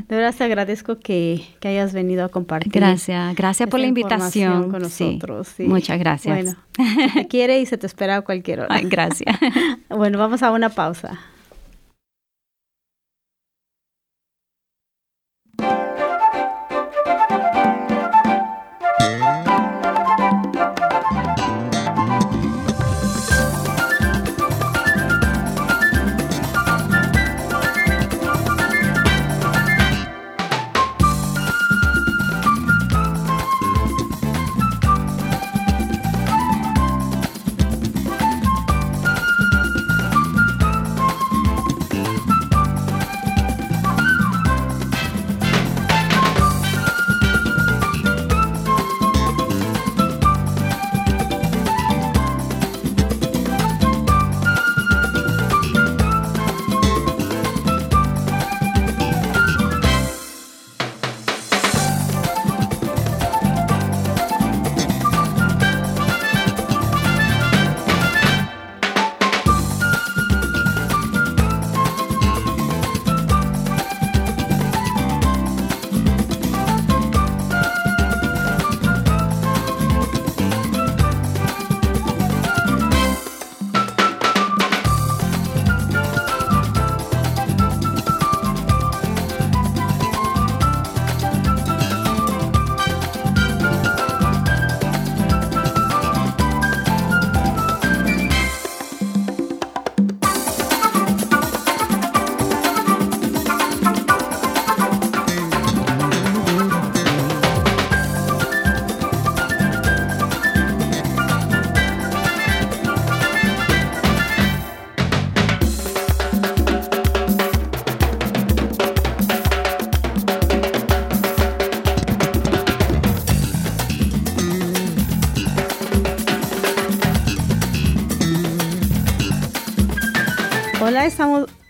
De verdad, te agradezco que hayas venido a compartir. Gracias por la invitación con nosotros. Sí. Muchas gracias. Bueno, te quiere y se te espera a cualquier hora. Ay, gracias. Bueno, vamos a una pausa.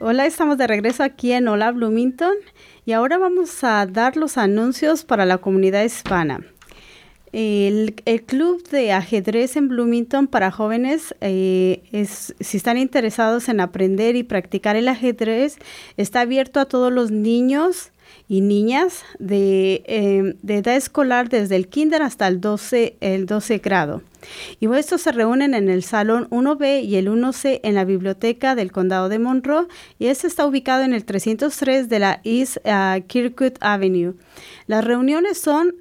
Hola, estamos de regreso aquí en Hola Bloomington y ahora vamos a dar los anuncios para la comunidad hispana. El club de ajedrez en Bloomington para jóvenes, si están interesados en aprender y practicar el ajedrez, está abierto a todos los niños y niñas de edad escolar desde el kinder hasta el 12 grado. Y estos se reúnen en el salón 1B y el 1C en la biblioteca del condado de Monroe, y este está ubicado en el 303 de la East Kirkwood Avenue. Las reuniones son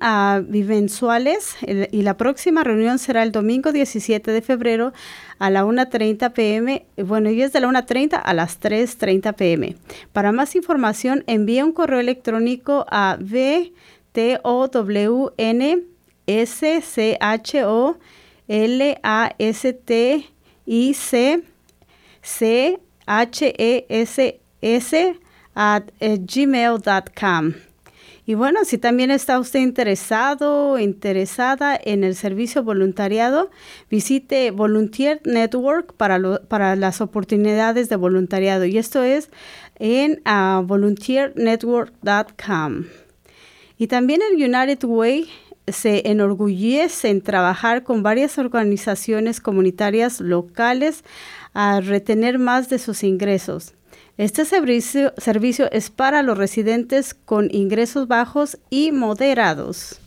bimensuales, y la próxima reunión será el domingo 17 de febrero a la 1:30 p.m. Bueno, y es de la 1:30 a las 3:30 p.m. Para más información, envía un correo electrónico a vtolanistichesses@gmail.com. Y bueno, si también está usted interesado o interesada en el servicio voluntariado, visite Volunteer Network para las oportunidades de voluntariado. Y esto es en volunteernetwork.com. Y también el United Way se enorgullece en trabajar con varias organizaciones comunitarias locales a retener más de sus ingresos. Este servicio es para los residentes con ingresos bajos y moderados.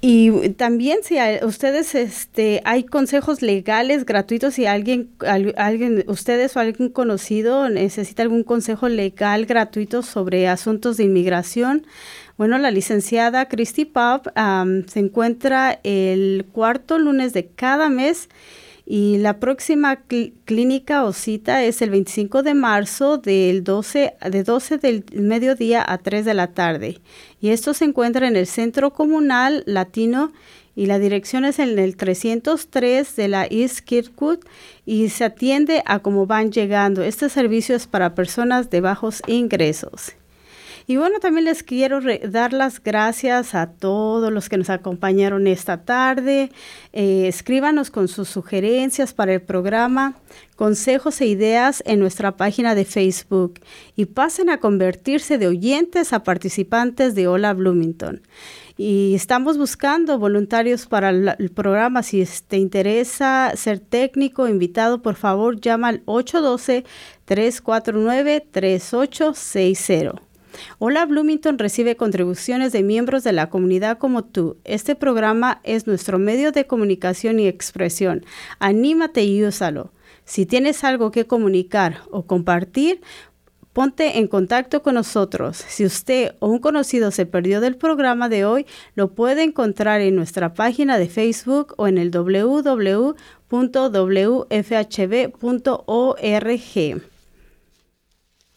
Y también si ustedes hay consejos legales gratuitos, si alguien ustedes o algún conocido necesita algún consejo legal gratuito sobre asuntos de inmigración. Bueno, la licenciada Christy Pop se encuentra el cuarto lunes de cada mes. Y la próxima clínica o cita es el 25 de marzo de 12 del mediodía a 3 de la tarde. Y esto se encuentra en el Centro Comunal Latino y la dirección es en el 303 de la East Kirkwood y se atiende a cómo van llegando. Este servicio es para personas de bajos ingresos. Y bueno, también les quiero dar las gracias a todos los que nos acompañaron esta tarde. Escríbanos con sus sugerencias para el programa, consejos e ideas en nuestra página de Facebook. Y pasen a convertirse de oyentes a participantes de Hola Bloomington. Y estamos buscando voluntarios para el programa. Si te interesa ser técnico, invitado, por favor, llama al 812-349-3860. Hola Bloomington recibe contribuciones de miembros de la comunidad como tú. Este programa es nuestro medio de comunicación y expresión. Anímate y úsalo. Si tienes algo que comunicar o compartir, ponte en contacto con nosotros. Si usted o un conocido se perdió del programa de hoy, lo puede encontrar en nuestra página de Facebook o en el www.wfhb.org.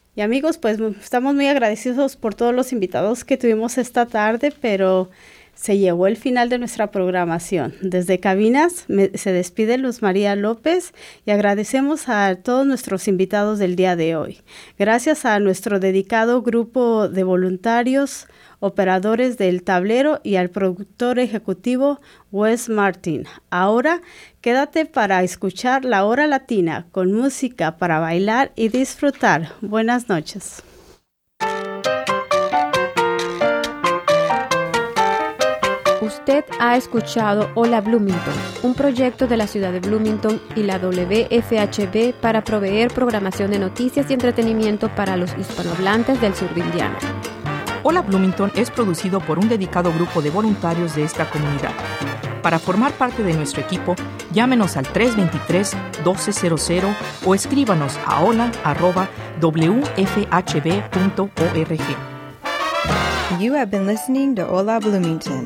Y amigos, pues estamos muy agradecidos por todos los invitados que tuvimos esta tarde, pero se llegó el final de nuestra programación. Desde Cabinas se despide Luz María López y agradecemos a todos nuestros invitados del día de hoy. Gracias a nuestro dedicado grupo de voluntarios, operadores del tablero y al productor ejecutivo Wes Martin. Ahora, quédate para escuchar La Hora Latina con música para bailar y disfrutar. Buenas noches. Usted ha escuchado Hola Bloomington, un proyecto de la ciudad de Bloomington y la WFHB para proveer programación de noticias y entretenimiento para los hispanohablantes del sur de Indiana. Hola Bloomington es producido por un dedicado grupo de voluntarios de esta comunidad. Para formar parte de nuestro equipo, llámenos al 323-1200 o escríbanos a hola@wfhb.org. You have been listening to Hola Bloomington,